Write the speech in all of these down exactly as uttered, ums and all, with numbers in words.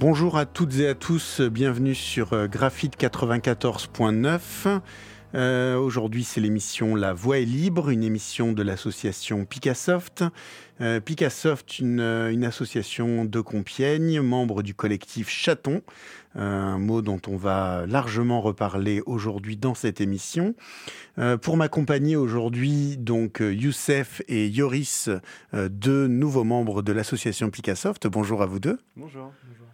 Bonjour à toutes et à tous, bienvenue sur Graphite quatre-vingt-quatorze point neuf. Euh, aujourd'hui, c'est l'émission La Voix est libre, une émission de l'association Picasoft. Euh, Picasoft, une, une association de Compiègne, membre du collectif Chaton, euh, un mot dont on va largement reparler aujourd'hui dans cette émission. Euh, pour m'accompagner aujourd'hui, donc Youssef et Joris, euh, deux nouveaux membres de l'association Picasoft. Bonjour à vous deux. Bonjour. Bonjour.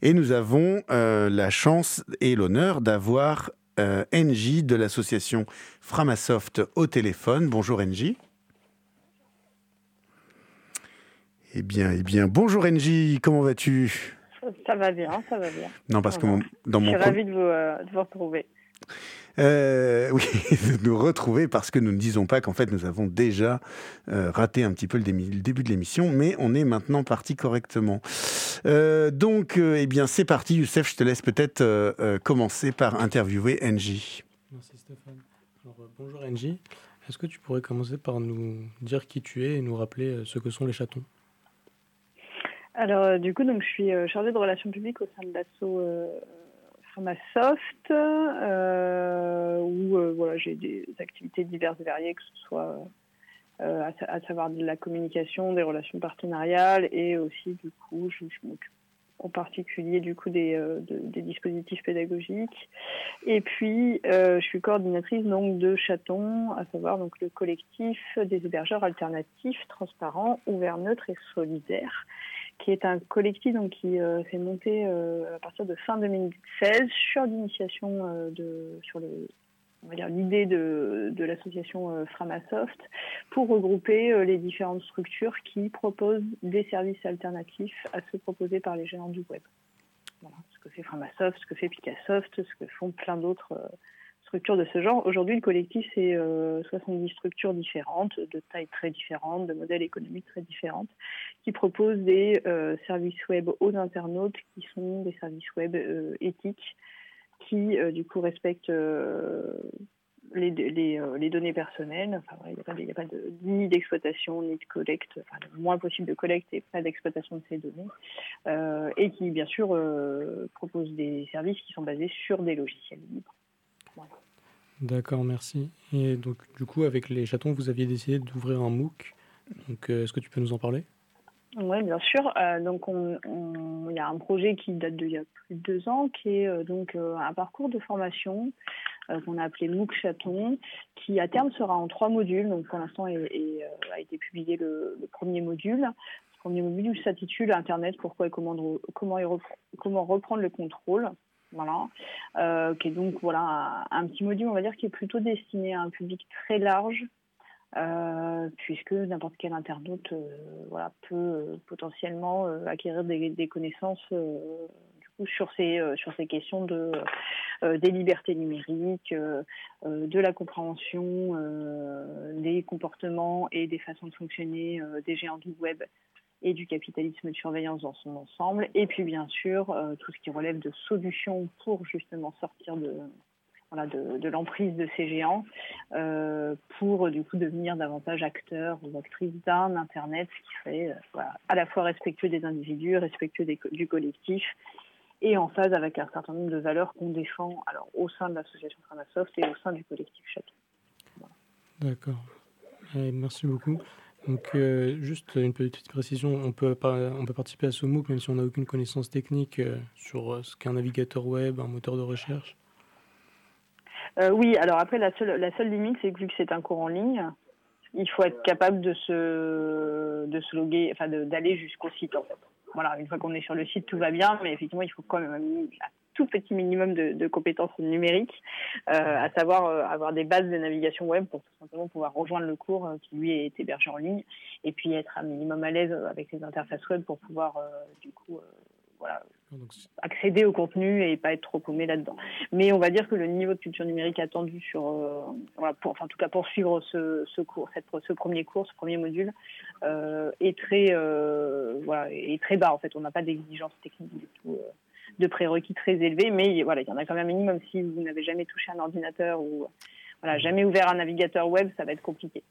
Et nous avons euh, la chance et l'honneur d'avoir euh, Angie de l'association Framasoft au téléphone. Bonjour Angie. Eh bien, eh bien, bonjour Angie, comment vas-tu ? Ça va bien, ça va bien. Non, parce que mon, dans mon... Je suis ravi de vous, euh, de vous retrouver. Euh, oui, de nous retrouver parce que nous ne disons pas qu'en fait nous avons déjà euh, raté un petit peu le, dé- le début de l'émission, mais on est maintenant parti correctement. Euh, donc, euh, eh bien, c'est parti. Youssef, je te laisse peut-être euh, euh, commencer par interviewer Angie. Merci Stéphane. Alors, euh, bonjour Angie. Est-ce que tu pourrais commencer par nous dire qui tu es et nous rappeler euh, ce que sont les chatons ? Alors, euh, du coup, donc, je suis euh, chargée de relations publiques au sein de l'asso Euh... Framasoft, euh, où euh, voilà, j'ai des activités diverses et variées, que ce soit euh, à, sa- à savoir de la communication, des relations partenariales, et aussi du coup, je, je m'occupe en particulier du coup des, euh, de, des dispositifs pédagogiques. Et puis, euh, je suis coordinatrice donc de Chaton, à savoir donc le collectif des hébergeurs alternatifs, transparents, ouverts, neutres et solidaires, qui est un collectif donc, qui euh, s'est monté euh, à partir de fin deux mille seize sur l'initiation euh, de sur le on va dire l'idée de de l'association euh, Framasoft pour regrouper euh, les différentes structures qui proposent des services alternatifs à ceux proposés par les géants du web. Voilà ce que fait Framasoft, ce que fait Picasoft, ce que font plein d'autres euh, structures de ce genre. Aujourd'hui, le collectif c'est euh, soixante-dix structures différentes, de tailles très différentes, de modèles économiques très différents, qui proposent des euh, services web aux internautes qui sont des services web euh, éthiques, qui euh, du coup respectent euh, les, les, euh, les données personnelles. Enfin, il ouais, n'y a pas, de, a pas de, ni d'exploitation ni de collecte, enfin, le moins possible de collecte et pas d'exploitation de ces données, euh, et qui bien sûr euh, proposent des services qui sont basés sur des logiciels libres. Voilà. D'accord, merci. Et donc, du coup, avec les chatons, vous aviez décidé d'ouvrir un MOOC. Donc, euh, est-ce que tu peux nous en parler ? Oui, bien sûr. Euh, donc, on, on, il y a un projet qui date d'il y a plus de deux ans, qui est euh, donc euh, un parcours de formation euh, qu'on a appelé MOOC Chaton, qui à terme sera en trois modules. Donc, pour l'instant, est, est, euh, a été publié le, le premier module. Le premier module s'intitule Internet, pourquoi et comment, comment, et repre, comment reprendre le contrôle. Voilà, euh, qui est donc voilà un, un petit module, on va dire, qui est plutôt destiné à un public très large, euh, puisque n'importe quel internaute euh, voilà, peut euh, potentiellement euh, acquérir des, des connaissances euh, du coup, sur, ces, euh, sur ces questions de, euh, des libertés numériques, euh, euh, de la compréhension euh, des comportements et des façons de fonctionner euh, des géants du web et du capitalisme de surveillance dans son ensemble, et puis bien sûr euh, tout ce qui relève de solutions pour justement sortir de, voilà, de, de l'emprise de ces géants, euh, pour du coup devenir davantage acteurs ou actrices d'un Internet qui serait euh, voilà, à la fois respectueux des individus, respectueux des, du collectif, et en phase avec un certain nombre de valeurs qu'on défend alors, au sein de l'association Framasoft et au sein du collectif Chaton. Voilà. D'accord. Allez, merci beaucoup. Donc, euh, juste une petite précision, on peut, par- on peut participer à ce MOOC même si on n'a aucune connaissance technique euh, sur euh, ce qu'est un navigateur web, un moteur de recherche. Euh, oui, alors après, la seule, la seule limite, c'est que vu que c'est un cours en ligne, il faut être capable de se, de se loguer, enfin de, d'aller jusqu'au site en fait. Voilà, une fois qu'on est sur le site, tout va bien, mais effectivement, il faut quand même un tout petit minimum de, de compétences numériques, euh, à savoir euh, avoir des bases de navigation web pour tout simplement pouvoir rejoindre le cours euh, qui lui est hébergé en ligne, et puis être un minimum à l'aise avec les interfaces web pour pouvoir euh, du coup euh, voilà, accéder au contenu et pas être trop paumé là-dedans. Mais on va dire que le niveau de culture numérique attendu sur, euh, voilà, pour, enfin, en tout cas pour suivre ce, ce cours, cette, ce premier cours, ce premier module, euh, est très euh, voilà, est très bas en fait. On n'a pas d'exigence technique du tout. Euh, de prérequis très élevés, mais voilà, il y en a quand même un minimum. Si vous n'avez jamais touché un ordinateur ou voilà, jamais ouvert un navigateur web, ça va être compliqué.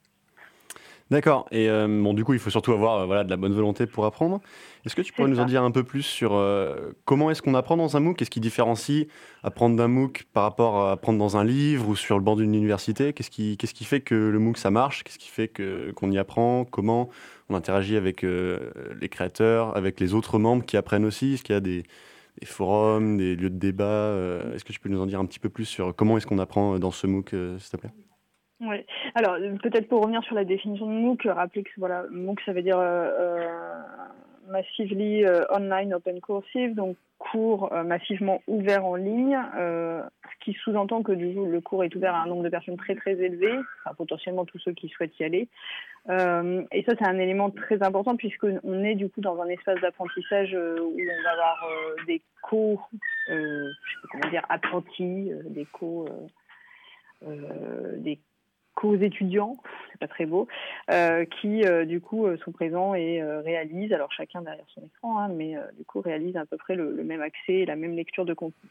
D'accord. Et euh, bon, du coup, il faut surtout avoir euh, voilà, de la bonne volonté pour apprendre. Est-ce que tu pourrais nous en dire un peu plus sur euh, comment est-ce qu'on apprend dans un MOOC ? Qu'est-ce qui différencie apprendre d'un MOOC par rapport à apprendre dans un livre ou sur le banc d'une université ? Qu'est-ce qui, qu'est-ce qui fait que le MOOC, ça marche ? Qu'est-ce qui fait que, qu'on y apprend ? Comment on interagit avec euh, les créateurs, avec les autres membres qui apprennent aussi ? Est-ce qu'il y a des, des forums, des lieux de débat ? euh, Est-ce que tu peux nous en dire un petit peu plus sur comment est-ce qu'on apprend dans ce MOOC, euh, s'il te plaît ? Oui. Alors, peut-être pour revenir sur la définition de MOOC, rappelez que voilà, MOOC, ça veut dire euh, massively euh, online open coursive, donc cours euh, massivement ouvert en ligne, euh, ce qui sous-entend que du coup, le cours est ouvert à un nombre de personnes très très élevé, enfin, potentiellement tous ceux qui souhaitent y aller. Euh, et ça, c'est un élément très important puisqu'on est du coup dans un espace d'apprentissage euh, où on va avoir euh, des cours, euh, je sais pas comment dire, apprentis, euh, des cours, euh, euh, des aux étudiants, c'est pas très beau, euh, qui euh, du coup euh, sont présents et euh, réalisent, alors chacun derrière son écran, hein, mais euh, du coup réalisent à peu près le, le même accès et la même lecture de contenu.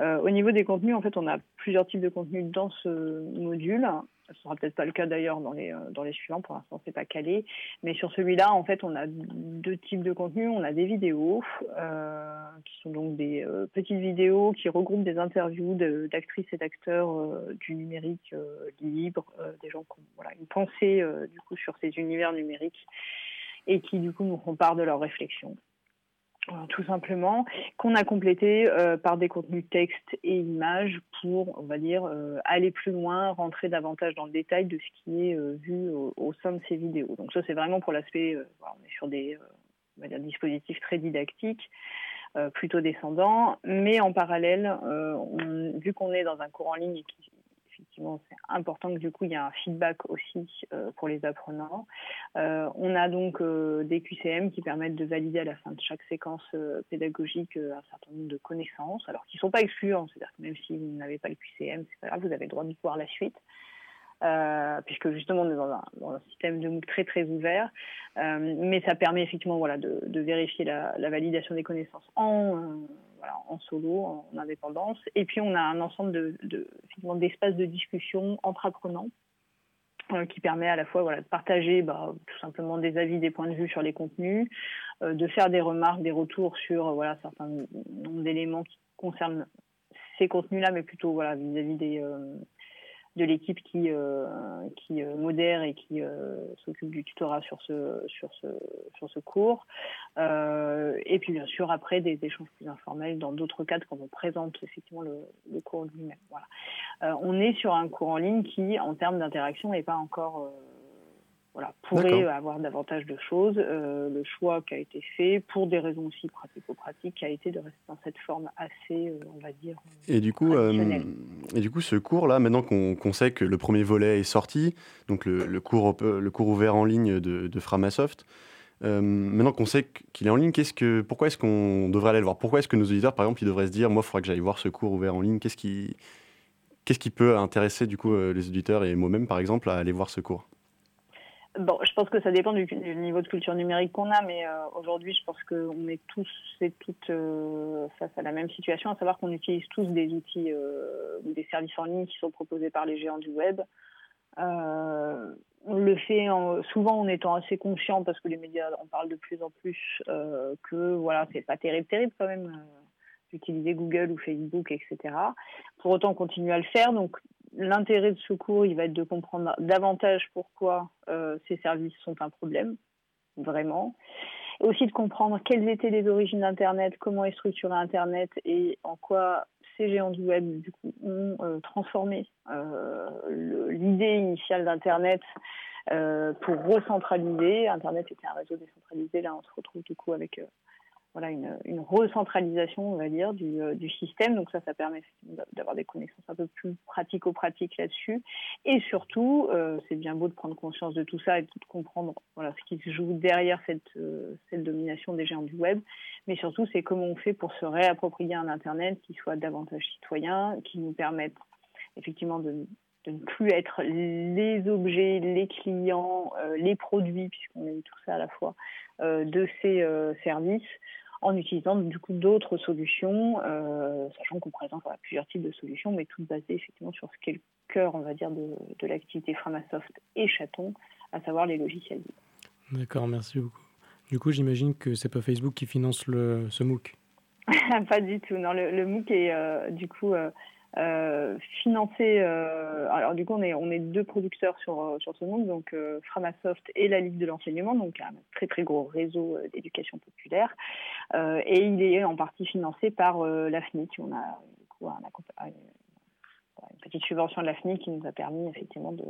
Euh, au niveau des contenus, en fait, on a plusieurs types de contenus dans ce module. Ce sera peut-être pas le cas d'ailleurs dans les, dans les suivants, pour l'instant c'est pas calé, mais sur celui-là, en fait, on a deux types de contenus. On a des vidéos, euh, qui sont donc des euh, petites vidéos qui regroupent des interviews de, d'actrices et d'acteurs euh, du numérique euh, libre, euh, des gens qui ont voilà, une pensée euh, du coup, sur ces univers numériques et qui du coup nous font part de leurs réflexions. Tout simplement, qu'on a complété euh, par des contenus texte et images pour, on va dire, euh, aller plus loin, rentrer davantage dans le détail de ce qui est euh, vu au, au sein de ces vidéos. Donc ça, c'est vraiment pour l'aspect, euh, on est sur des, euh, on va dire, dispositifs très didactiques, euh, plutôt descendants, mais en parallèle, euh, on, vu qu'on est dans un cours en ligne et qui effectivement, c'est important que du coup, il y ait un feedback aussi euh, pour les apprenants. Euh, on a donc euh, des Q C M qui permettent de valider à la fin de chaque séquence euh, pédagogique euh, un certain nombre de connaissances, alors qui ne sont pas excluants, c'est-à-dire que même si vous n'avez pas le Q C M, c'est pas grave, vous avez le droit de voir la suite. Euh, puisque justement on est dans un, dans un système de MOOC très très ouvert, euh, mais ça permet effectivement voilà, de, de vérifier la, la validation des connaissances en, euh, voilà, en solo, en indépendance, et puis on a un ensemble de, de, effectivement, d'espaces de discussion entre apprenants euh, qui permet à la fois voilà, de partager bah, tout simplement des avis, des points de vue sur les contenus, euh, de faire des remarques, des retours sur euh, voilà, certains nombre d'éléments qui concernent ces contenus-là, mais plutôt voilà, vis-à-vis des... Euh, de l'équipe qui, euh, qui euh, modère et qui euh, s'occupe du tutorat sur ce, sur ce, sur ce cours. Euh, et puis, bien sûr, après, des échanges plus informels dans d'autres cadres quand on présente effectivement le, le cours lui-même. Voilà. Euh, on est sur un cours en ligne qui, en termes d'interaction, n'est pas encore... Euh, voilà, pourrait D'accord. avoir davantage de choses. Euh, le choix qui a été fait, pour des raisons aussi pratico-pratiques, a été de rester dans cette forme assez, euh, on va dire, et du coup, traditionnelle. Euh, et du coup, ce cours-là, maintenant qu'on, qu'on sait que le premier volet est sorti, donc le, le, cours, le cours ouvert en ligne de, de Framasoft, euh, maintenant qu'on sait qu'il est en ligne, qu'est-ce que, pourquoi est-ce qu'on devrait aller le voir ? Pourquoi est-ce que nos auditeurs, par exemple, ils devraient se dire « Moi, il faudra que j'aille voir ce cours ouvert en ligne ». Qu'est-ce qui, qu'est-ce qui peut intéresser du coup, les auditeurs et moi-même, par exemple, à aller voir ce cours ? Bon, je pense que ça dépend du, du niveau de culture numérique qu'on a, mais euh, aujourd'hui, je pense qu'on est tous et toutes euh, face à la même situation, à savoir qu'on utilise tous des outils euh, ou des services en ligne qui sont proposés par les géants du web. Euh, on le fait en, souvent en étant assez conscient, parce que les médias en parlent de plus en plus, euh, que voilà, c'est pas terrible, terrible quand même, euh, d'utiliser Google ou Facebook, et cetera. Pour autant, on continue à le faire, donc... L'intérêt de ce cours, il va être de comprendre davantage pourquoi euh, ces services sont un problème, vraiment. Et aussi de comprendre quelles étaient les origines d'Internet, comment est structuré Internet et en quoi ces géants du web du coup, ont euh, transformé euh, le, l'idée initiale d'Internet euh, pour recentraliser. Internet était un réseau décentralisé, là on se retrouve du coup avec... Euh, Voilà, une, une recentralisation, on va dire, du, euh, du système. Donc ça, ça permet d'avoir des connaissances un peu plus pratico-pratiques là-dessus. Et surtout, euh, c'est bien beau de prendre conscience de tout ça et de comprendre voilà, ce qui se joue derrière cette, euh, cette domination des géants du web. Mais surtout, c'est comment on fait pour se réapproprier un Internet qui soit davantage citoyen, qui nous permette effectivement de... de ne plus être les objets, les clients, euh, les produits, puisqu'on est tout ça à la fois, euh, de ces euh, services, en utilisant du coup d'autres solutions, euh, sachant qu'on présente voilà, plusieurs types de solutions, mais toutes basées effectivement sur ce qu'est le cœur, on va dire, de, de l'activité Framasoft et Chaton, à savoir les logiciels libres. D'accord, merci beaucoup. Du coup, j'imagine que c'est pas Facebook qui finance le, ce MOOC. Pas du tout. Non, le, le MOOC est euh, du coup euh, euh, financé. Euh, alors du coup, on est on est deux producteurs sur sur ce MOOC, donc euh, Framasoft et la Ligue de l'enseignement, donc un très très gros réseau d'éducation populaire. Euh, et il est en partie financé par euh, l'A F N I C. On a du coup un, un, une petite subvention de l'A F N I C qui nous a permis effectivement de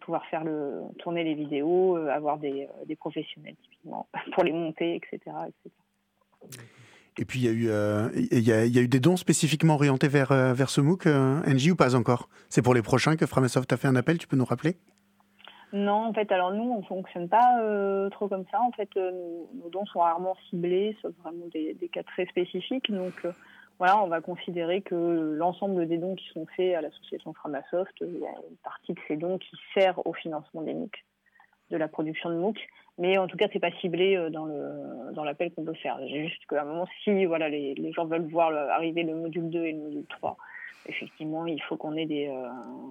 pouvoir faire le tourner les vidéos, avoir des des professionnels typiquement pour les monter, et cetera, et cetera. Et puis il y a eu, euh, il y a, il y a eu des dons spécifiquement orientés vers, vers ce MOOC, euh, Angie, ou pas encore? C'est pour les prochains que Framasoft a fait un appel, tu peux nous rappeler? Non, en fait, alors nous, on ne fonctionne pas euh, trop comme ça. En fait, euh, nos dons sont rarement ciblés, sauf vraiment des, des cas très spécifiques. Donc euh, voilà, on va considérer que l'ensemble des dons qui sont faits à l'association Framasoft, il y a une partie de ces dons qui sert au financement des MOOC, de la production de MOOC. Mais en tout cas, c'est pas ciblé dans le dans l'appel qu'on peut faire. Juste qu'à un moment, si voilà, les, les gens veulent voir arriver le module deux et le module trois, effectivement, il faut qu'on ait des euh,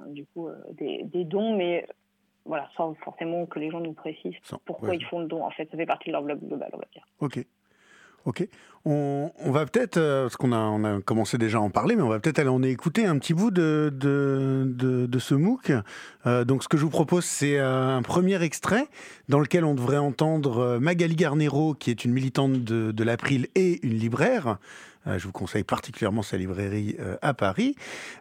du coup euh, des, des dons, mais voilà, sans forcément que les gens nous précisent sans, pourquoi ouais. ils font le don. En fait, ça fait partie de l'enveloppe globale, on va dire. Ok. Ok, on, on va peut-être, euh, parce qu'on a, on a commencé déjà à en parler, mais on va peut-être aller en écouter un petit bout de, de, de, de ce MOOC. Euh, donc ce que je vous propose, c'est euh, un premier extrait dans lequel on devrait entendre euh, Magali Garnero, qui est une militante de, de l'April et une libraire. Euh, je vous conseille particulièrement sa librairie euh, à Paris.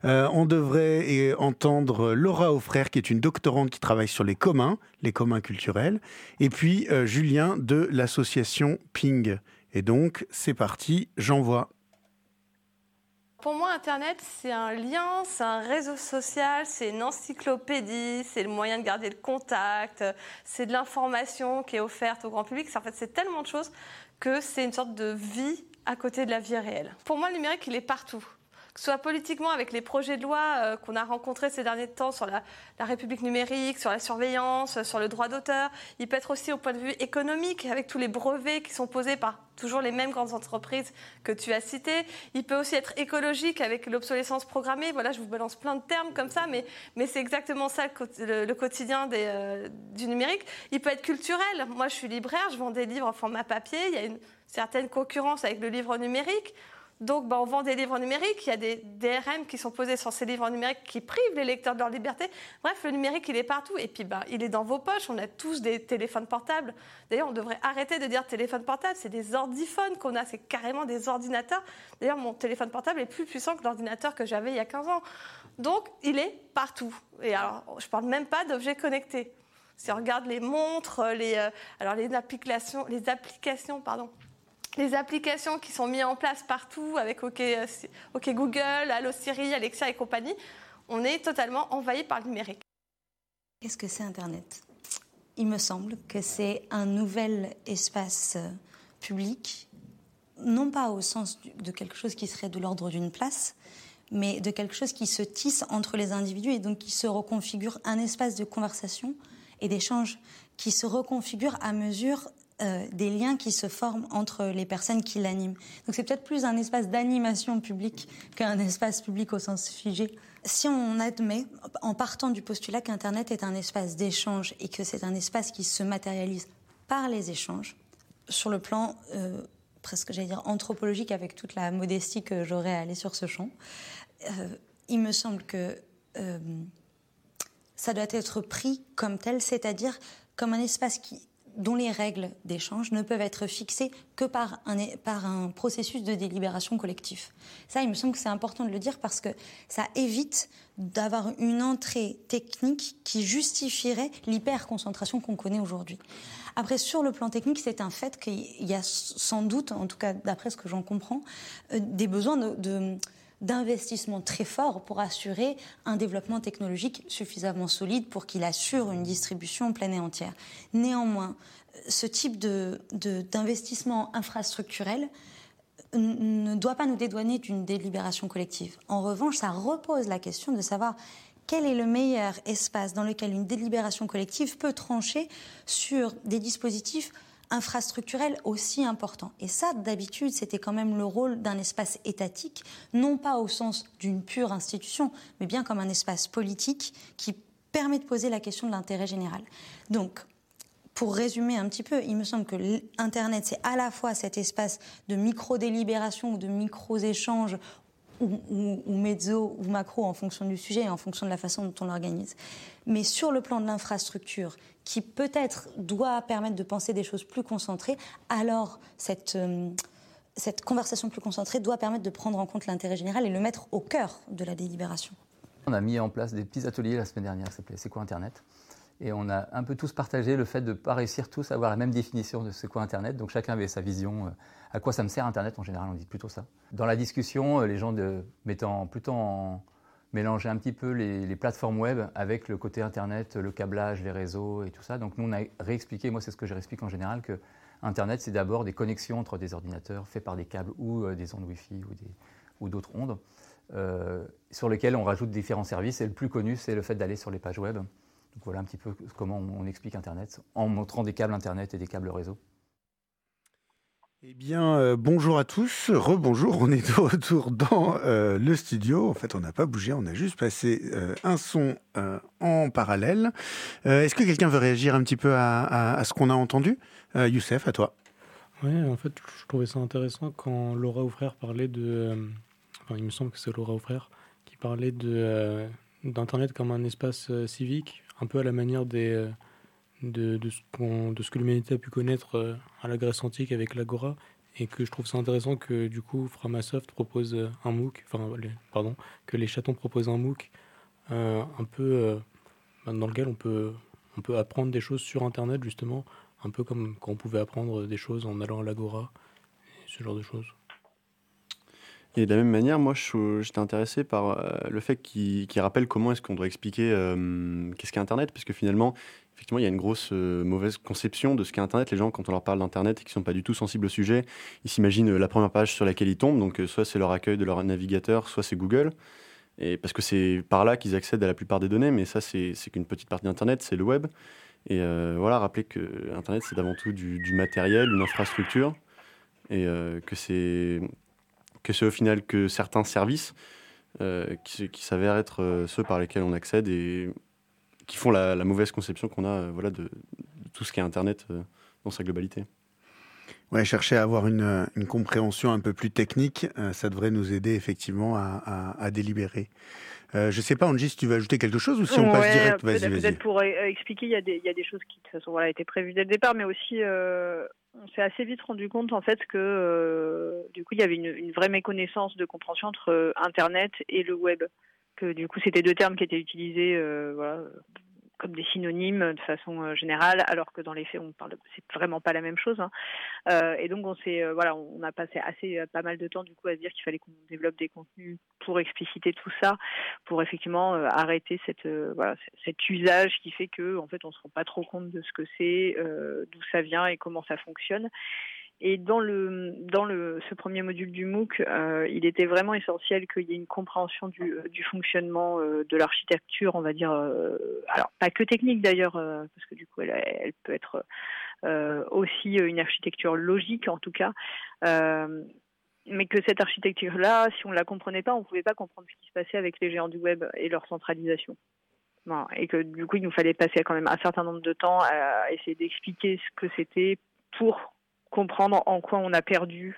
Euh, on devrait euh, entendre Laura Aufrère, qui est une doctorante qui travaille sur les communs, les communs culturels. Et puis euh, Julien de l'association Ping. Et donc, c'est parti, j'envoie. Pour moi, Internet, c'est un lien, c'est un réseau social, c'est une encyclopédie, c'est le moyen de garder le contact, c'est de l'information qui est offerte au grand public. En fait, c'est tellement de choses que c'est une sorte de vie à côté de la vie réelle. Pour moi, le numérique, il est partout. Que ce soit politiquement avec les projets de loi qu'on a rencontrés ces derniers temps sur la, la République numérique, sur la surveillance, sur le droit d'auteur. Il peut être aussi au point de vue économique, avec tous les brevets qui sont posés par toujours les mêmes grandes entreprises que tu as citées. Il peut aussi être écologique avec l'obsolescence programmée. Voilà, je vous balance plein de termes comme ça, mais, mais c'est exactement ça le, le, le quotidien des, euh, du numérique. Il peut être culturel. Moi, je suis libraire, je vends des livres en format papier. Il y a une certaine concurrence avec le livre numérique. Donc, bah, on vend des livres numériques, il y a des D R M qui sont posés sur ces livres numériques qui privent les lecteurs de leur liberté. Bref, le numérique, il est partout. Et puis, bah, il est dans vos poches. On a tous des téléphones portables. D'ailleurs, on devrait arrêter de dire téléphone portable. C'est des ordiphones qu'on a. C'est carrément des ordinateurs. D'ailleurs, mon téléphone portable est plus puissant que l'ordinateur que j'avais il y a quinze ans. Donc, il est partout. Et alors, je ne parle même pas d'objets connectés. Si on regarde les montres, les, euh, alors les applications, les applications, pardon. Les applications qui sont mises en place partout avec OK, OK Google, Allo Siri, Alexa et compagnie, on est totalement envahi par le numérique. Qu'est-ce que c'est Internet? Il me semble que c'est un nouvel espace public, non pas au sens de quelque chose qui serait de l'ordre d'une place, mais de quelque chose qui se tisse entre les individus et donc qui se reconfigure, un espace de conversation et d'échange qui se reconfigure à mesure Euh, des liens qui se forment entre les personnes qui l'animent. Donc c'est peut-être plus un espace d'animation publique qu'un espace public au sens figé. Si on admet, en partant du postulat qu'Internet est un espace d'échange et que c'est un espace qui se matérialise par les échanges, sur le plan euh, presque, j'allais dire, anthropologique, avec toute la modestie que j'aurais à aller sur ce champ, euh, il me semble que euh, ça doit être pris comme tel, c'est-à-dire comme un espace qui... dont les règles d'échange ne peuvent être fixées que par un, par un processus de délibération collective. Ça, il me semble que c'est important de le dire parce que ça évite d'avoir une entrée technique qui justifierait l'hyperconcentration qu'on connaît aujourd'hui. Après, sur le plan technique, c'est un fait qu'il y a sans doute, en tout cas d'après ce que j'en comprends, euh, des besoins de... de d'investissement très fort pour assurer un développement technologique suffisamment solide pour qu'il assure une distribution pleine et entière. Néanmoins, ce type de, de, d'investissement infrastructurel ne doit pas nous dédouaner d'une délibération collective. En revanche, ça repose la question de savoir quel est le meilleur espace dans lequel une délibération collective peut trancher sur des dispositifs infrastructurel aussi important. Et ça, d'habitude, c'était quand même le rôle d'un espace étatique, non pas au sens d'une pure institution, mais bien comme un espace politique qui permet de poser la question de l'intérêt général. Donc, pour résumer un petit peu, il me semble que Internet, c'est à la fois cet espace de micro-délibération ou de micro-échanges ou, ou, ou mezzo ou macro en fonction du sujet et en fonction de la façon dont on l'organise. Mais sur le plan de l'infrastructure, qui peut-être doit permettre de penser des choses plus concentrées, alors cette... Euh, cette conversation plus concentrée doit permettre de prendre en compte l'intérêt général et le mettre au cœur de la délibération. On a mis en place des petits ateliers la semaine dernière, ça s'appelait « C'est quoi Internet ?». Et on a un peu tous partagé le fait de ne pas réussir tous à avoir la même définition de « C'est quoi Internet ?». Donc chacun avait sa vision. À quoi ça me sert Internet ? En général, on dit plutôt ça. Dans la discussion, les gens de, mettant plutôt en... mélanger un petit peu les, les plateformes web avec le côté Internet, le câblage, les réseaux et tout ça. Donc nous, on a réexpliqué, moi c'est ce que je réexplique en général, que Internet, c'est d'abord des connexions entre des ordinateurs faits par des câbles ou euh, des ondes Wi-Fi ou, des, ou d'autres ondes, euh, sur lesquelles on rajoute différents services. Et le plus connu, c'est le fait d'aller sur les pages web. Donc voilà un petit peu comment on, on explique Internet, en montrant des câbles Internet et des câbles réseau. Eh bien, euh, bonjour à tous, rebonjour, on est de retour dans euh, le studio. En fait, on n'a pas bougé, on a juste passé euh, un son euh, en parallèle. Euh, est-ce que quelqu'un veut réagir un petit peu à, à, à ce qu'on a entendu ? euh, Youssef, à toi. Oui, en fait, je trouvais ça intéressant quand Laura Aufrère parlait de... Euh, enfin, il me semble que c'est Laura Aufrère qui parlait de, euh, d'Internet comme un espace euh, civique, un peu à la manière des... Euh, De, de, ce qu'on, de ce que l'humanité a pu connaître à la Grèce antique avec l'Agora, et que je trouve ça intéressant que du coup Framasoft propose un MOOC, enfin les, pardon, que les chatons proposent un MOOC euh, un peu euh, dans lequel on peut, on peut apprendre des choses sur Internet justement, un peu comme quand on pouvait apprendre des choses en allant à l'Agora, et ce genre de choses. Et de la même manière, moi, je, j'étais intéressé par euh, le fait qu'il, qu'il rappelle comment est-ce qu'on doit expliquer euh, qu'est-ce qu'est Internet, parce que finalement, effectivement, il y a une grosse euh, mauvaise conception de ce qu'est Internet. Les gens, quand on leur parle d'Internet et qu'ils ne sont pas du tout sensibles au sujet, ils s'imaginent euh, la première page sur laquelle ils tombent, donc euh, soit c'est leur accueil de leur navigateur, soit c'est Google, et parce que c'est par là qu'ils accèdent à la plupart des données, mais ça, c'est, c'est qu'une petite partie d'Internet, c'est le web. Et euh, voilà, rappeler que Internet, c'est avant tout du, du matériel, une infrastructure, et euh, que c'est... que c'est au final que certains services euh, qui, qui s'avèrent être euh, ceux par lesquels on accède et qui font la, la mauvaise conception qu'on a euh, voilà, de, de tout ce qu'est Internet euh, dans sa globalité. Ouais, chercher à avoir une, une compréhension un peu plus technique, euh, ça devrait nous aider effectivement à, à, à délibérer. Euh, je ne sais pas, Angie, si tu veux ajouter quelque chose ou si on ouais, passe direct, vas-y, vas-y. Peut-être pour euh, expliquer, il y a des, il y a des choses qui de toute façon, voilà, étaient prévues dès le départ, mais aussi... Euh... On s'est assez vite rendu compte en fait que euh, du coup il y avait une, une vraie méconnaissance de compréhension entre euh, Internet et le web, que du coup c'était deux termes qui étaient utilisés euh, voilà, comme des synonymes de façon euh, générale, alors que dans les faits on parle, c'est vraiment pas la même chose. Hein. Euh, et donc on s'est euh, voilà, on a passé assez euh, pas mal de temps du coup à se dire qu'il fallait qu'on développe des contenus pour expliciter tout ça, pour effectivement euh, arrêter cette euh, voilà cet usage qui fait que en fait on se rend pas trop compte de ce que c'est, euh, d'où ça vient et comment ça fonctionne. Et dans le dans le ce premier module du MOOC, euh, il était vraiment essentiel qu'il y ait une compréhension du du fonctionnement euh, de l'architecture, on va dire, euh, alors pas que technique d'ailleurs, euh, parce que du coup elle, elle peut être euh, aussi une architecture logique en tout cas. Euh, Mais que cette architecture-là, si on ne la comprenait pas, on ne pouvait pas comprendre ce qui se passait avec les géants du web et leur centralisation. Voilà. Et que du coup, il nous fallait passer quand même un certain nombre de temps à essayer d'expliquer ce que c'était pour comprendre en quoi on a perdu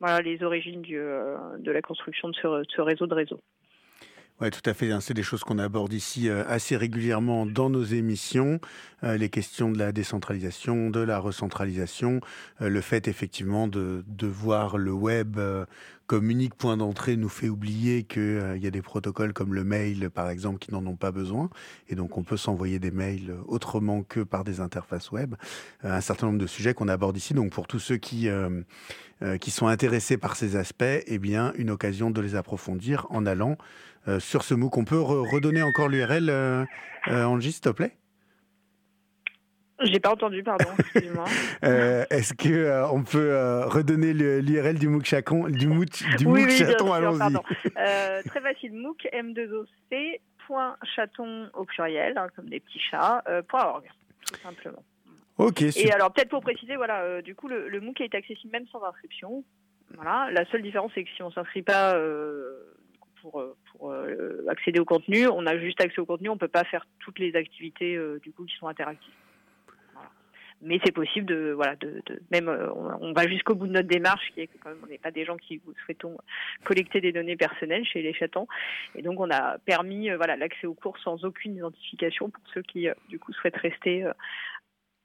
voilà, les origines du, euh, de la construction de ce, de ce réseau de réseaux. Oui, tout à fait. C'est des choses qu'on aborde ici assez régulièrement dans nos émissions. Les questions de la décentralisation, de la recentralisation, le fait effectivement de, de voir le web comme unique point d'entrée nous fait oublier qu'il y a des protocoles comme le mail, par exemple, qui n'en ont pas besoin. Et donc, on peut s'envoyer des mails autrement que par des interfaces web. Un certain nombre de sujets qu'on aborde ici. Donc, pour tous ceux qui... Euh, Euh, qui sont intéressés par ces aspects, eh bien, une occasion de les approfondir en allant euh, sur ce MOOC. On peut re- redonner encore l'U R L, euh, euh, Angie, s'il te plaît ? J'ai pas entendu, pardon, excusez-moi. euh, est-ce qu'on euh, peut euh, redonner le, l'U R L du MOOC chaton, du MOOC, du oui, MOOC oui, chaton, allons-y. Pardon. Euh, très facile, MOOC, M deux O C point chaton au pluriel, hein, comme des petits chats, euh, .org, tout simplement. Okay, et alors peut-être pour préciser, voilà, euh, du coup le, le MOOC est accessible même sans inscription. Voilà, la seule différence c'est que si on s'inscrit pas, euh, pour, pour euh, accéder au contenu. On a juste accès au contenu, on ne peut pas faire toutes les activités euh, du coup, qui sont interactives. Voilà. Mais c'est possible de... voilà, de, de même, euh, on, on va jusqu'au bout de notre démarche, qui est que quand même, on n'est pas des gens qui souhaitons collecter des données personnelles chez les chatons. Et donc, on a permis euh, voilà, l'accès aux cours sans aucune identification pour ceux qui, euh, du coup, souhaitent rester... Euh,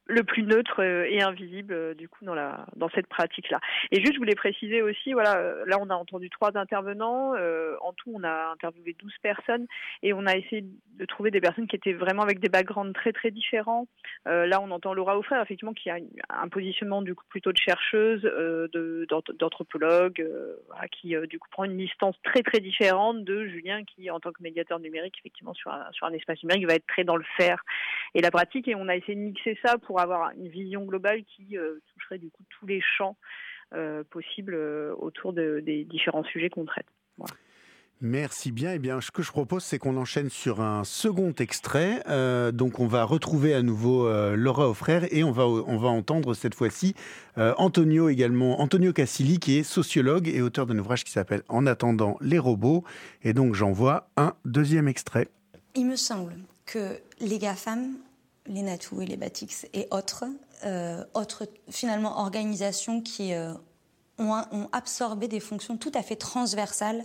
le plus neutre et invisible du coup dans la dans cette pratique là. Et juste je voulais préciser aussi voilà, là on a entendu trois intervenants, euh, en tout on a interviewé douze personnes et on a essayé de trouver des personnes qui étaient vraiment avec des backgrounds très très différents. Euh, là on entend Laura Aufrère effectivement qui a un positionnement du coup plutôt de chercheuse, euh, de d'anthropologue euh, voilà, qui euh, du coup prend une distance très très différente de Julien qui en tant que médiateur numérique effectivement sur un, sur un espace numérique va être très dans le faire et la pratique et on a essayé de mixer ça pour avoir une vision globale qui euh, toucherait du coup tous les champs euh, possibles euh, autour de, des différents sujets qu'on traite. Voilà. Merci bien. Eh bien, ce que je propose, c'est qu'on enchaîne sur un second extrait. Euh, donc, on va retrouver à nouveau euh, Laura Aufrère et on va, on va entendre cette fois-ci euh, Antonio également, Antonio Casilli, qui est sociologue et auteur d'un ouvrage qui s'appelle « En attendant les robots ». Et donc, j'envoie un deuxième extrait. Il me semble que les GAFAM, les Natu et les Batix et autres, euh, autres finalement organisations qui euh, ont, ont absorbé des fonctions tout à fait transversales,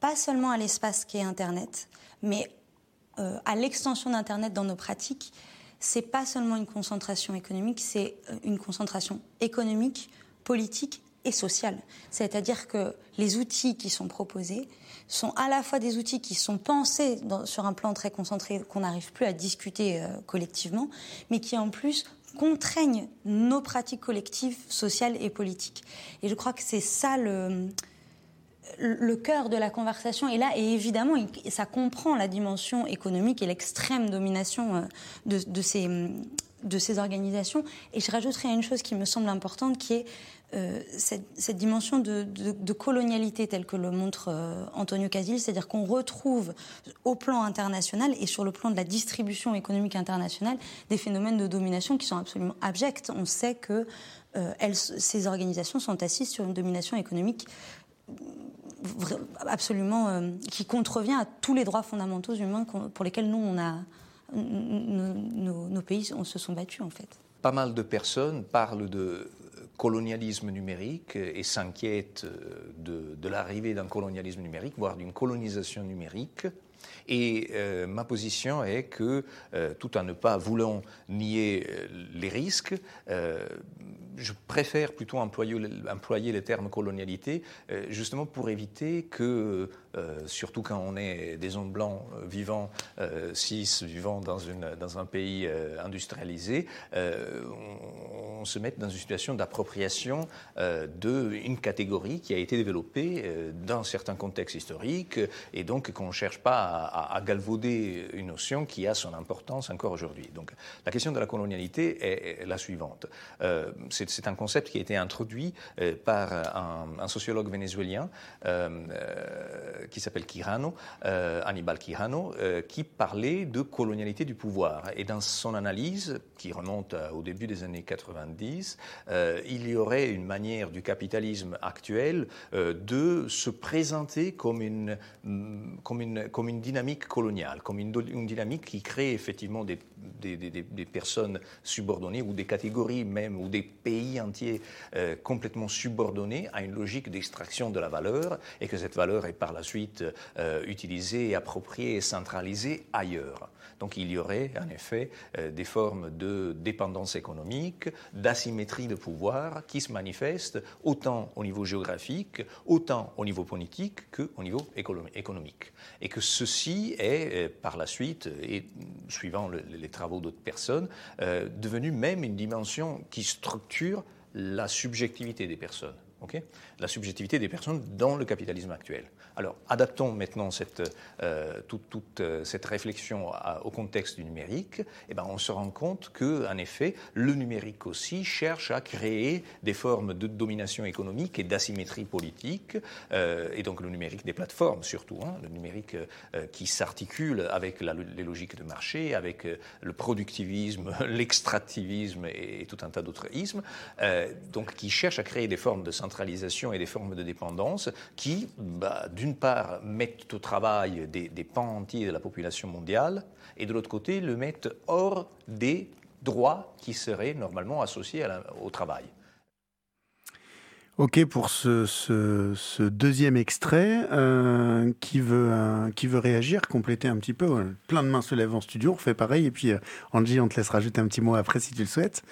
pas seulement à l'espace qu'est Internet, mais euh, à l'extension d'Internet dans nos pratiques. C'est pas seulement une concentration économique, c'est une concentration économique, politique et sociale. C'est-à-dire que les outils qui sont proposés sont à la fois des outils qui sont pensés dans, sur un plan très concentré qu'on n'arrive plus à discuter euh, collectivement, mais qui en plus contraignent nos pratiques collectives, sociales et politiques. Et je crois que c'est ça le, le cœur de la conversation. Et là, et évidemment, ça comprend la dimension économique et l'extrême domination de, de, ces, de ces organisations. Et je rajouterai une chose qui me semble importante, qui est Euh, cette, cette dimension de, de, de colonialité telle que le montre euh, Antonio Casilli, c'est-à-dire qu'on retrouve au plan international et sur le plan de la distribution économique internationale des phénomènes de domination qui sont absolument abjects. On sait que euh, elles, ces organisations sont assises sur une domination économique absolument euh, qui contrevient à tous les droits fondamentaux humains pour lesquels nous on a nos, nos, nos pays on se sont battus en fait. Pas mal de personnes parlent de colonialisme numérique et s'inquiète de, de l'arrivée d'un colonialisme numérique, voire d'une colonisation numérique. Et euh, ma position est que, euh, tout en ne pas voulant nier les risques, euh, je préfère plutôt employer, employer le terme colonialité, euh, justement pour éviter que, euh, surtout quand on est des hommes blancs vivants, euh, cis, vivant dans, une, dans un pays euh, industrialisé, euh, on, on se mette dans une situation d'appropriation euh, d'une catégorie qui a été développée euh, dans certains contextes historiques, et donc qu'on ne cherche pas à à galvauder une notion qui a son importance encore aujourd'hui. Donc, la question de la colonialité est la suivante. Euh, c'est, c'est un concept qui a été introduit euh, par un, un sociologue vénézuélien euh, euh, qui s'appelle Quijano, euh, Hannibal Quijano, euh, qui parlait de colonialité du pouvoir. Et dans son analyse, qui remonte au début des années quatre-vingt-dix, euh, il y aurait une manière du capitalisme actuel euh, de se présenter comme une, comme une, comme une dynamique coloniale, comme une, une dynamique qui crée effectivement des, des, des, des personnes subordonnées ou des catégories même, ou des pays entiers euh, complètement subordonnés à une logique d'extraction de la valeur et que cette valeur est par la suite euh, utilisée, appropriée et centralisée ailleurs. Donc il y aurait en effet euh, des formes de dépendance économique, d'asymétrie de pouvoir qui se manifestent autant au niveau géographique, autant au niveau politique qu'au niveau économique. Et que ceci est, par la suite, et suivant le, les travaux d'autres personnes, euh, devenu même une dimension qui structure la subjectivité des personnes. Okay ? La subjectivité des personnes dans le capitalisme actuel. Alors, adaptons maintenant cette, euh, toute, toute euh, cette réflexion à, au contexte du numérique. Eh ben, on se rend compte qu'en effet, le numérique aussi cherche à créer des formes de domination économique et d'asymétrie politique, euh, et donc le numérique des plateformes surtout, hein, le numérique euh, qui s'articule avec la, les logiques de marché, avec euh, le productivisme, l'extractivisme et, et tout un tas d'autres ismes, euh, donc qui cherche à créer des formes de sens centralisation et des formes de dépendance qui, bah, d'une part, mettent au travail des, des pans entiers de la population mondiale et de l'autre côté, le mettent hors des droits qui seraient normalement associés à la, au travail. Ok, pour ce, ce, ce deuxième extrait, euh, qui veut, euh, qui veut réagir, compléter un petit peu. Voilà. Plein de mains se lèvent en studio, on fait pareil. Et puis, euh, Angie, on te laisse rajouter un petit mot après si tu le souhaites.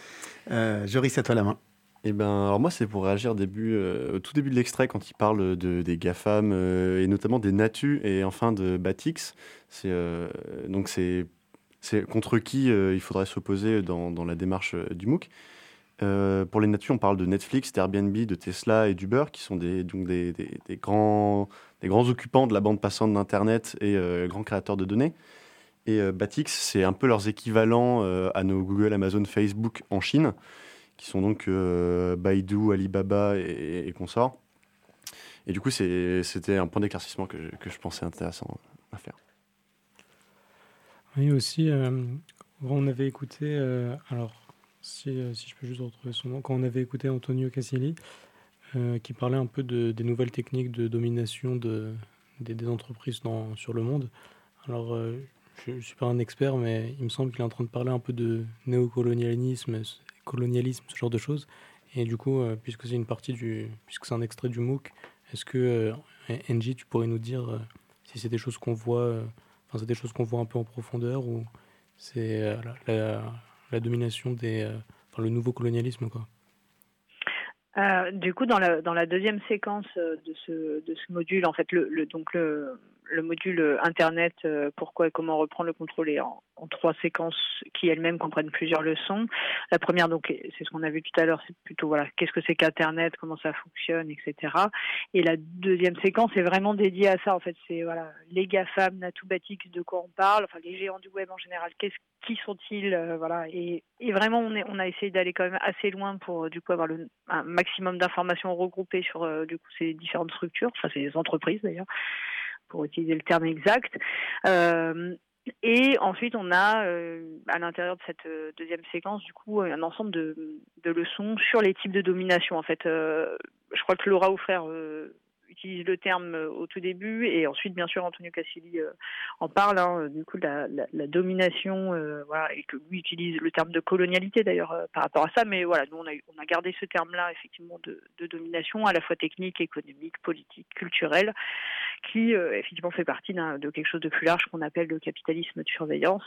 Euh, Joris, à toi la main. Eh ben, alors moi, c'est pour réagir début, euh, au tout début de l'extrait, quand il parle de, des GAFAM, euh, et notamment des Natu et enfin de Batix. C'est, euh, donc, c'est, c'est contre qui euh, il faudrait s'opposer dans, dans la démarche euh, du MOOC. Euh, pour les Natu, on parle de Netflix, d'Airbnb, de Tesla et d'Uber, qui sont des, donc des, des, des, grands, des grands occupants de la bande passante d'Internet et euh, grands créateurs de données. Et euh, Batix, c'est un peu leurs équivalents euh, à nos Google, Amazon, Facebook en Chine, qui sont donc euh, Baidu, Alibaba et, et consorts. Et du coup, c'est, c'était un point d'éclaircissement que je, que je pensais intéressant à faire. Oui, aussi, euh, on avait écouté... Euh, alors... Si, si je peux juste retrouver son nom, quand on avait écouté Antonio Casilli, euh, qui parlait un peu de, des nouvelles techniques de domination de, des, des entreprises dans, sur le monde. Alors, euh, je ne suis pas un expert, mais il me semble qu'il est en train de parler un peu de néocolonialisme, colonialisme, ce genre de choses. Et du coup, euh, puisque c'est une partie du, puisque c'est un extrait du MOOC, est-ce que, euh, Angie, tu pourrais nous dire euh, si c'est des choses qu'on voit, euh, enfin, c'est des choses qu'on voit un peu en profondeur, ou c'est euh, la, la la domination des, euh, enfin, le nouveau colonialisme, quoi. Euh, du coup, dans la dans la deuxième séquence de ce de ce module, en fait, le, le donc le le module Internet, euh, pourquoi et comment reprendre le contrôle, est en, en trois séquences qui elles-mêmes comprennent plusieurs leçons. La première, donc, c'est ce qu'on a vu tout à l'heure, c'est plutôt voilà, qu'est-ce que c'est qu'Internet, comment ça fonctionne, et cetera. Et la deuxième séquence est vraiment dédiée à ça. En fait, c'est voilà, les GAFAM, Natu, Batix, de quoi on parle, enfin les géants du web en général, qu'est-ce qui sont-ils, euh, voilà, et, et vraiment on, est, on a essayé d'aller quand même assez loin pour euh, du coup avoir le, un maximum d'informations regroupées sur euh, du coup ces différentes structures, enfin ces entreprises d'ailleurs, pour utiliser le terme exact. Euh, et ensuite on a euh, à l'intérieur de cette euh, deuxième séquence du coup un ensemble de, de leçons sur les types de domination. En fait, euh, je crois que Laura Aufrère euh, utilise le terme au tout début, et ensuite, bien sûr, Antonio Casilli euh, en parle, hein, du coup, de la, la, la domination, euh, voilà, et que lui utilise le terme de colonialité, d'ailleurs, euh, par rapport à ça, mais voilà, nous, on a, on a gardé ce terme-là, effectivement, de, de domination, à la fois technique, économique, politique, culturelle, qui, euh, effectivement, fait partie d'un, de quelque chose de plus large qu'on appelle le capitalisme de surveillance.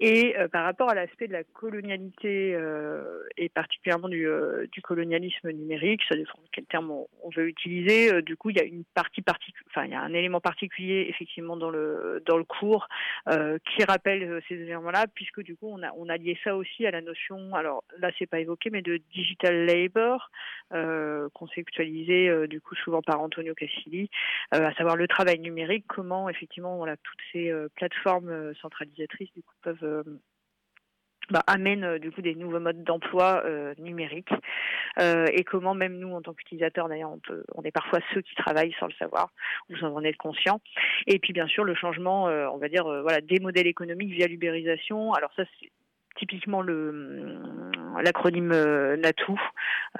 Et euh, par rapport à l'aspect de la colonialité, euh, et particulièrement du, euh, du colonialisme numérique, ça dépend de quel terme on, on veut utiliser. Euh, du coup, il y a une partie particulière, enfin il y a un élément particulier effectivement dans le dans le cours euh, qui rappelle euh, ces éléments-là, puisque du coup on a on a lié ça aussi à la notion, alors là c'est pas évoqué, mais de digital labor, euh, conceptualisé euh, du coup souvent par Antonio Casilli, euh, à savoir le travail numérique, comment effectivement voilà toutes ces euh, plateformes euh, centralisatrices du coup peuvent Bah, amène du coup des nouveaux modes d'emploi euh, numériques, euh, et comment même nous en tant qu'utilisateurs d'ailleurs on peut, on est parfois ceux qui travaillent sans le savoir ou sans en être conscient. Et puis bien sûr le changement, euh, on va dire euh, voilà des modèles économiques via l'ubérisation. Alors ça c'est typiquement le l'acronyme euh, Natu.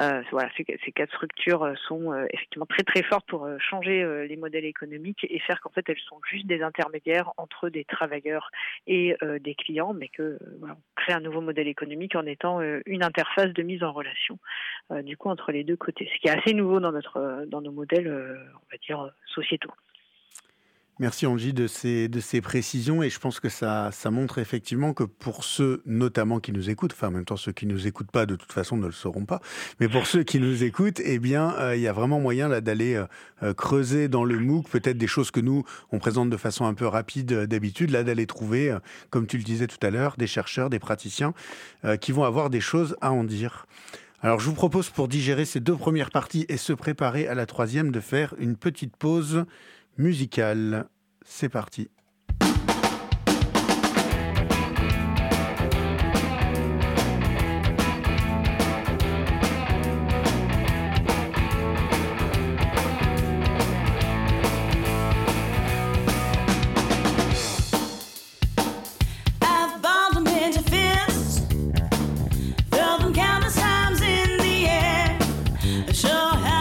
Euh, voilà, ces, ces quatre structures sont euh, effectivement très très fortes pour euh, changer euh, les modèles économiques et faire qu'en fait elles sont juste des intermédiaires entre des travailleurs et euh, des clients, mais que euh, voilà, on crée un nouveau modèle économique en étant euh, une interface de mise en relation euh, du coup entre les deux côtés. Ce qui est assez nouveau dans notre dans nos modèles, euh, on va dire sociétaux. Merci Angie de ces, de ces précisions, et je pense que ça, ça montre effectivement que pour ceux notamment qui nous écoutent, enfin en même temps ceux qui ne nous écoutent pas de toute façon ne le sauront pas, mais pour ceux qui nous écoutent, eh bien il euh, y a vraiment moyen là d'aller euh, creuser dans le MOOC, peut-être des choses que nous on présente de façon un peu rapide euh, d'habitude, là d'aller trouver, euh, comme tu le disais tout à l'heure, des chercheurs, des praticiens euh, qui vont avoir des choses à en dire. Alors je vous propose, pour digérer ces deux premières parties et se préparer à la troisième, de faire une petite pause musicale. C'est parti. I've bombed them into fists, throw them countless times in the air. Sure.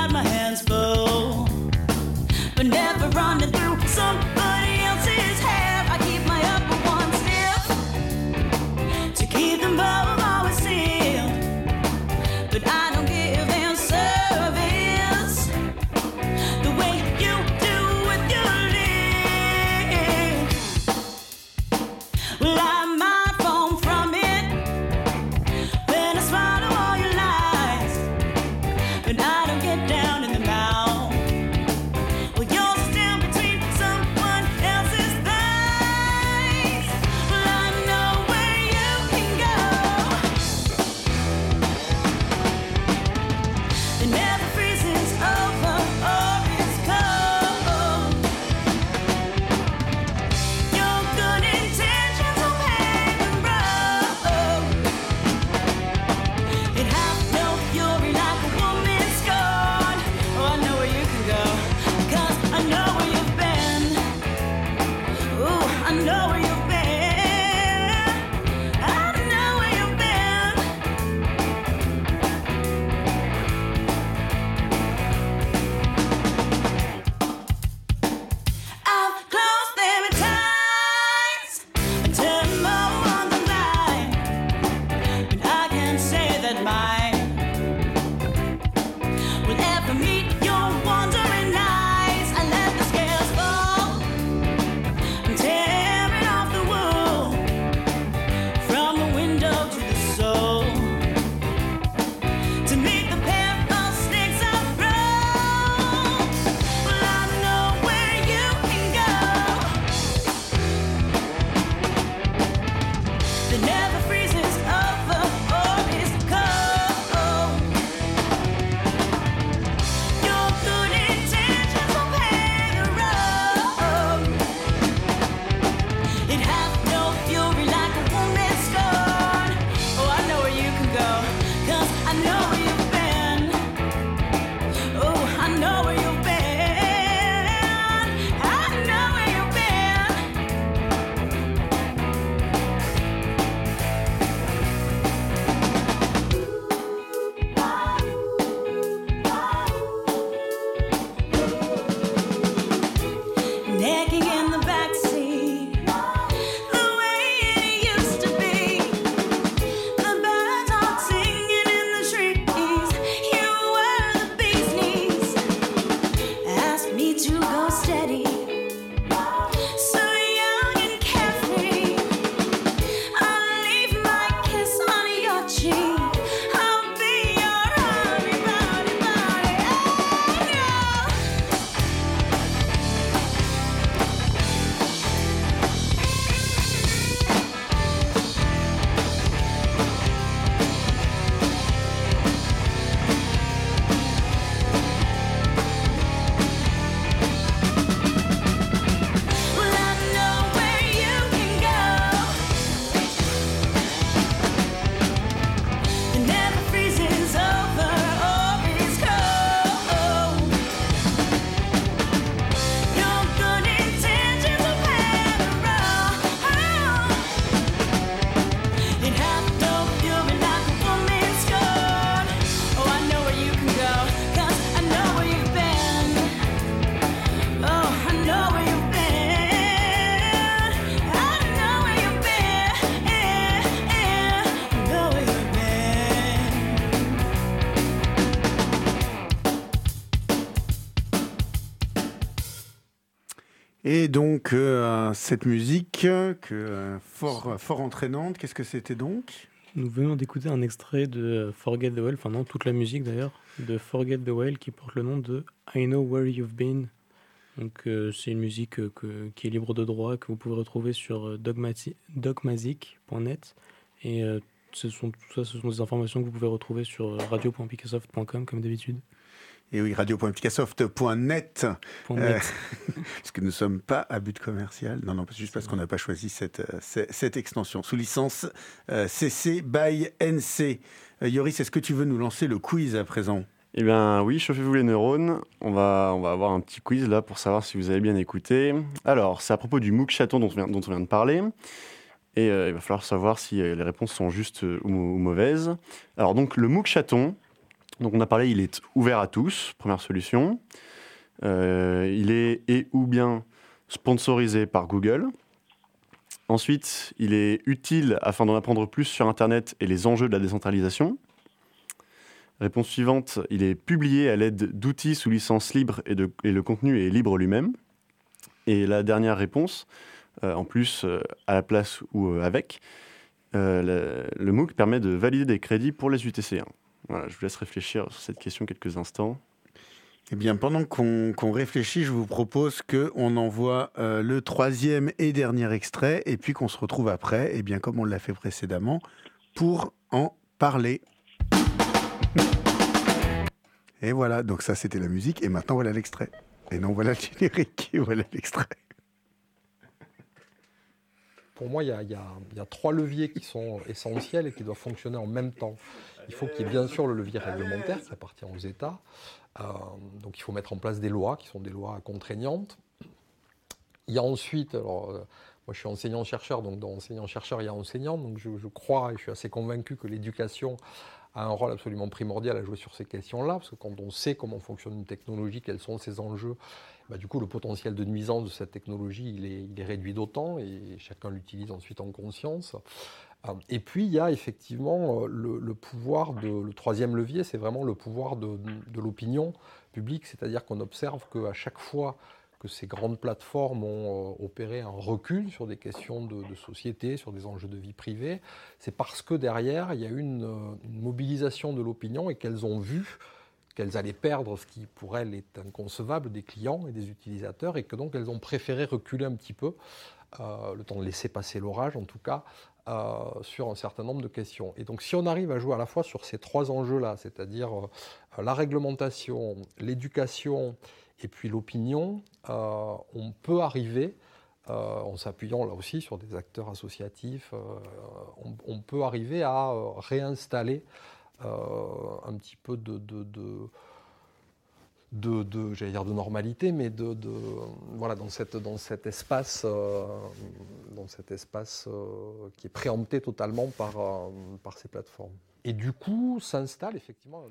Et donc, euh, cette musique que, euh, fort, fort entraînante, qu'est-ce que c'était donc ? Nous venons d'écouter un extrait de Forget the Whale, enfin non, toute la musique d'ailleurs, de Forget the Whale qui porte le nom de I Know Where You've Been. Donc, euh, c'est une musique que, que, qui est libre de droit, que vous pouvez retrouver sur dogmazique point net. Et euh, ce sont, tout ça, ce sont des informations que vous pouvez retrouver sur radio point picasoft point com comme d'habitude. Et oui, radio point picasoft point net, euh, parce que nous ne sommes pas à but commercial. Non, non, juste parce qu'on n'a pas choisi cette, cette, cette extension. Sous licence euh, C C by N C. Euh, Joris, est-ce que tu veux nous lancer le quiz à présent ? Eh bien oui, chauffez-vous les neurones. On va, on va avoir un petit quiz là pour savoir si vous avez bien écouté. Alors, c'est à propos du MOOC chaton dont on vient, dont on vient de parler. Et euh, il va falloir savoir si les réponses sont justes ou, ou mauvaises. Alors donc, le MOOC chaton... Donc on a parlé, il est ouvert à tous, première solution. Euh, il est et ou bien sponsorisé par Google. Ensuite, il est utile afin d'en apprendre plus sur Internet et les enjeux de la décentralisation. Réponse suivante, il est publié à l'aide d'outils sous licence libre et, de, et le contenu est libre lui-même. Et la dernière réponse, euh, en plus euh, à la place ou euh, avec, euh, le, le MOOC permet de valider des crédits pour les U T C un. Voilà, je vous laisse réfléchir sur cette question quelques instants. Eh bien, pendant qu'on, qu'on réfléchit, je vous propose qu'on envoie euh, le troisième et dernier extrait et puis qu'on se retrouve après, eh bien, comme on l'a fait précédemment, pour en parler. Et voilà, donc ça c'était la musique et maintenant voilà l'extrait. Et non, voilà le générique et voilà l'extrait. Pour moi, il y a, y, a, y a trois leviers qui sont essentiels et qui doivent fonctionner en même temps. Il faut qu'il y ait bien sûr le levier réglementaire qui appartient aux États. Euh, donc il faut mettre en place des lois qui sont des lois contraignantes. Il y a ensuite, alors, euh, moi je suis enseignant-chercheur, donc dans enseignant-chercheur il y a enseignant, donc je, je crois et je suis assez convaincu que l'éducation a un rôle absolument primordial à jouer sur ces questions-là, parce que quand on sait comment fonctionne une technologie, quels sont ses enjeux, bah du coup, le potentiel de nuisance de cette technologie, il est, il est réduit d'autant, et chacun l'utilise ensuite en conscience. Et puis, il y a effectivement le, le pouvoir, de, le troisième levier, c'est vraiment le pouvoir de, de l'opinion publique, c'est-à-dire qu'on observe qu'à chaque fois que ces grandes plateformes ont opéré un recul sur des questions de, de société, sur des enjeux de vie privée, c'est parce que derrière, il y a eu une, une mobilisation de l'opinion et qu'elles ont vu qu'elles allaient perdre ce qui, pour elles, est inconcevable des clients et des utilisateurs et que donc elles ont préféré reculer un petit peu, euh, le temps de laisser passer l'orage en tout cas, Euh, sur un certain nombre de questions. Et donc si on arrive à jouer à la fois sur ces trois enjeux-là, c'est-à-dire euh, la réglementation, l'éducation et puis l'opinion, euh, on peut arriver, euh, en s'appuyant là aussi sur des acteurs associatifs, euh, on, on peut arriver à euh, réinstaller euh, un petit peu de... de, de De, de, j'allais dire de normalité, mais de, de, voilà, dans, cette, dans cet espace, euh, dans cet espace euh, qui est préempté totalement par, euh, par ces plateformes. Et du coup, s'installe effectivement...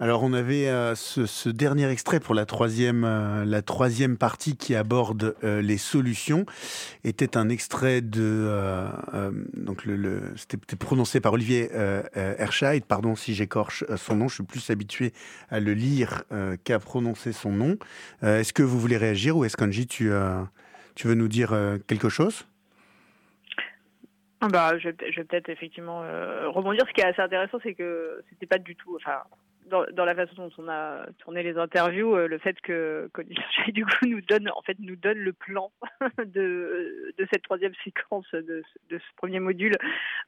Alors, on avait euh, ce, ce dernier extrait pour la troisième, euh, la troisième partie qui aborde euh, les solutions. Était un extrait de... Euh, euh, donc le, le, c'était prononcé par Olivier euh, Erscheid. Pardon si j'écorche son nom, je suis plus habitué à le lire euh, qu'à prononcer son nom. Euh, est-ce que vous voulez réagir ou est-ce qu'Angie, tu, euh, tu veux nous dire euh, quelque chose ? Bah, je, je vais peut-être effectivement euh, rebondir. Ce qui est assez intéressant, c'est que c'était pas du tout, enfin, dans, dans la façon dont on a tourné les interviews, euh, le fait que Olivier Erscheid du coup nous donne, en fait, nous donne le plan de de cette troisième séquence de, de ce premier module,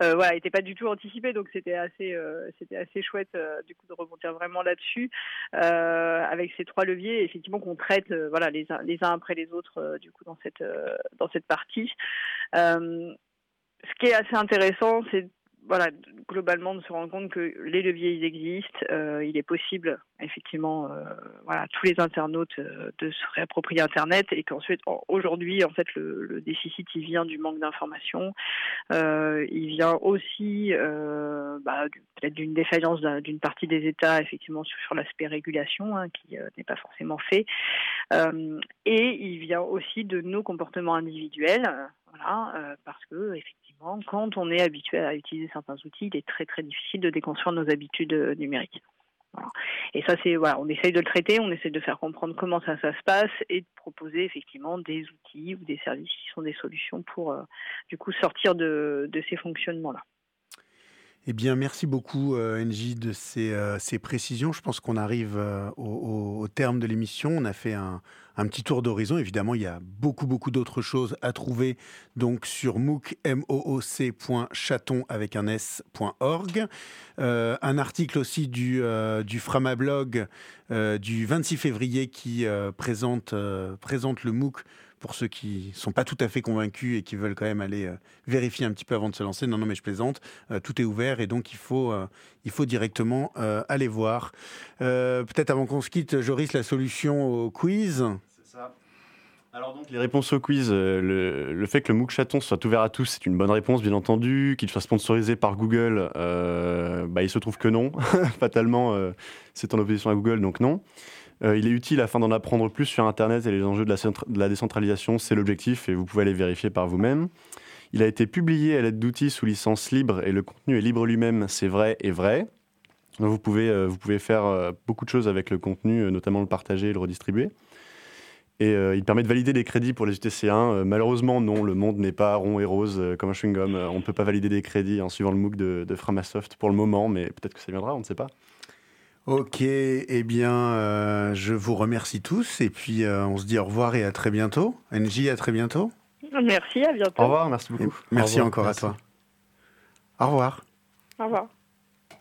euh, voilà, n'était pas du tout anticipé, donc c'était assez, euh, c'était assez chouette euh, du coup de rebondir vraiment là-dessus euh, avec ces trois leviers, effectivement qu'on traite, euh, voilà, les uns, les uns après les autres, euh, du coup dans cette, euh, dans cette partie. Euh, Ce qui est assez intéressant, c'est voilà, globalement de se rendre compte que les leviers, ils existent. Euh, il est possible, effectivement, euh, voilà, tous les internautes euh, de se réapproprier Internet et qu'ensuite, aujourd'hui, en fait, le, le déficit, il vient du manque d'information. Euh, il vient aussi euh, bah, peut-être d'une défaillance d'une partie des États, effectivement, sur, sur l'aspect régulation, hein, qui euh, n'est pas forcément fait. Euh, et il vient aussi de nos comportements individuels, voilà, euh, parce que, effectivement, quand on est habitué à utiliser certains outils, il est très très difficile de déconstruire nos habitudes numériques. Voilà. Et ça, c'est voilà, on essaye de le traiter, on essaye de faire comprendre comment ça, ça se passe et de proposer effectivement des outils ou des services qui sont des solutions pour euh, du coup sortir de, de ces fonctionnements-là. Eh bien, merci beaucoup, euh, Angie, de ces, euh, ces précisions. Je pense qu'on arrive euh, au, au terme de l'émission. On a fait un, un petit tour d'horizon. Évidemment, il y a beaucoup, beaucoup d'autres choses à trouver donc sur MOOC, M O O C point chaton avec un S point org. Euh, un article aussi du, euh, du FramaBlog euh, du vingt-six février qui euh, présente, euh, présente le MOOC. Pour ceux qui ne sont pas tout à fait convaincus et qui veulent quand même aller euh, vérifier un petit peu avant de se lancer. Non, non, mais je plaisante. Euh, tout est ouvert et donc il faut, euh, il faut directement euh, aller voir. Euh, peut-être avant qu'on se quitte, Joris, la solution au quiz. C'est ça. Alors donc, les réponses au quiz, euh, le, le fait que le MOOC chaton soit ouvert à tous, c'est une bonne réponse, bien entendu. Qu'il soit sponsorisé par Google, euh, bah, il se trouve que non. Fatalement, euh, c'est en opposition à Google, donc non. Euh, il est utile afin d'en apprendre plus sur Internet et les enjeux de la, centra- de la décentralisation, c'est l'objectif et vous pouvez aller vérifier par vous-même. Il a été publié à l'aide d'outils sous licence libre et le contenu est libre lui-même, c'est vrai et vrai. Donc vous pouvez, euh, vous pouvez faire euh, beaucoup de choses avec le contenu, euh, notamment le partager et le redistribuer. Et euh, il permet de valider des crédits pour les U T C un. Euh, malheureusement, non, le monde n'est pas rond et rose euh, comme un chewing-gum. Euh, on ne peut pas valider des crédits en suivant le MOOC de, de Framasoft pour le moment, mais peut-être que ça viendra, on ne sait pas. Ok, eh bien, euh, je vous remercie tous et puis euh, on se dit au revoir et à très bientôt. Angie, à très bientôt. Merci, à bientôt. Au revoir, merci beaucoup. Et merci revoir, encore merci. À toi. Au revoir. Au revoir.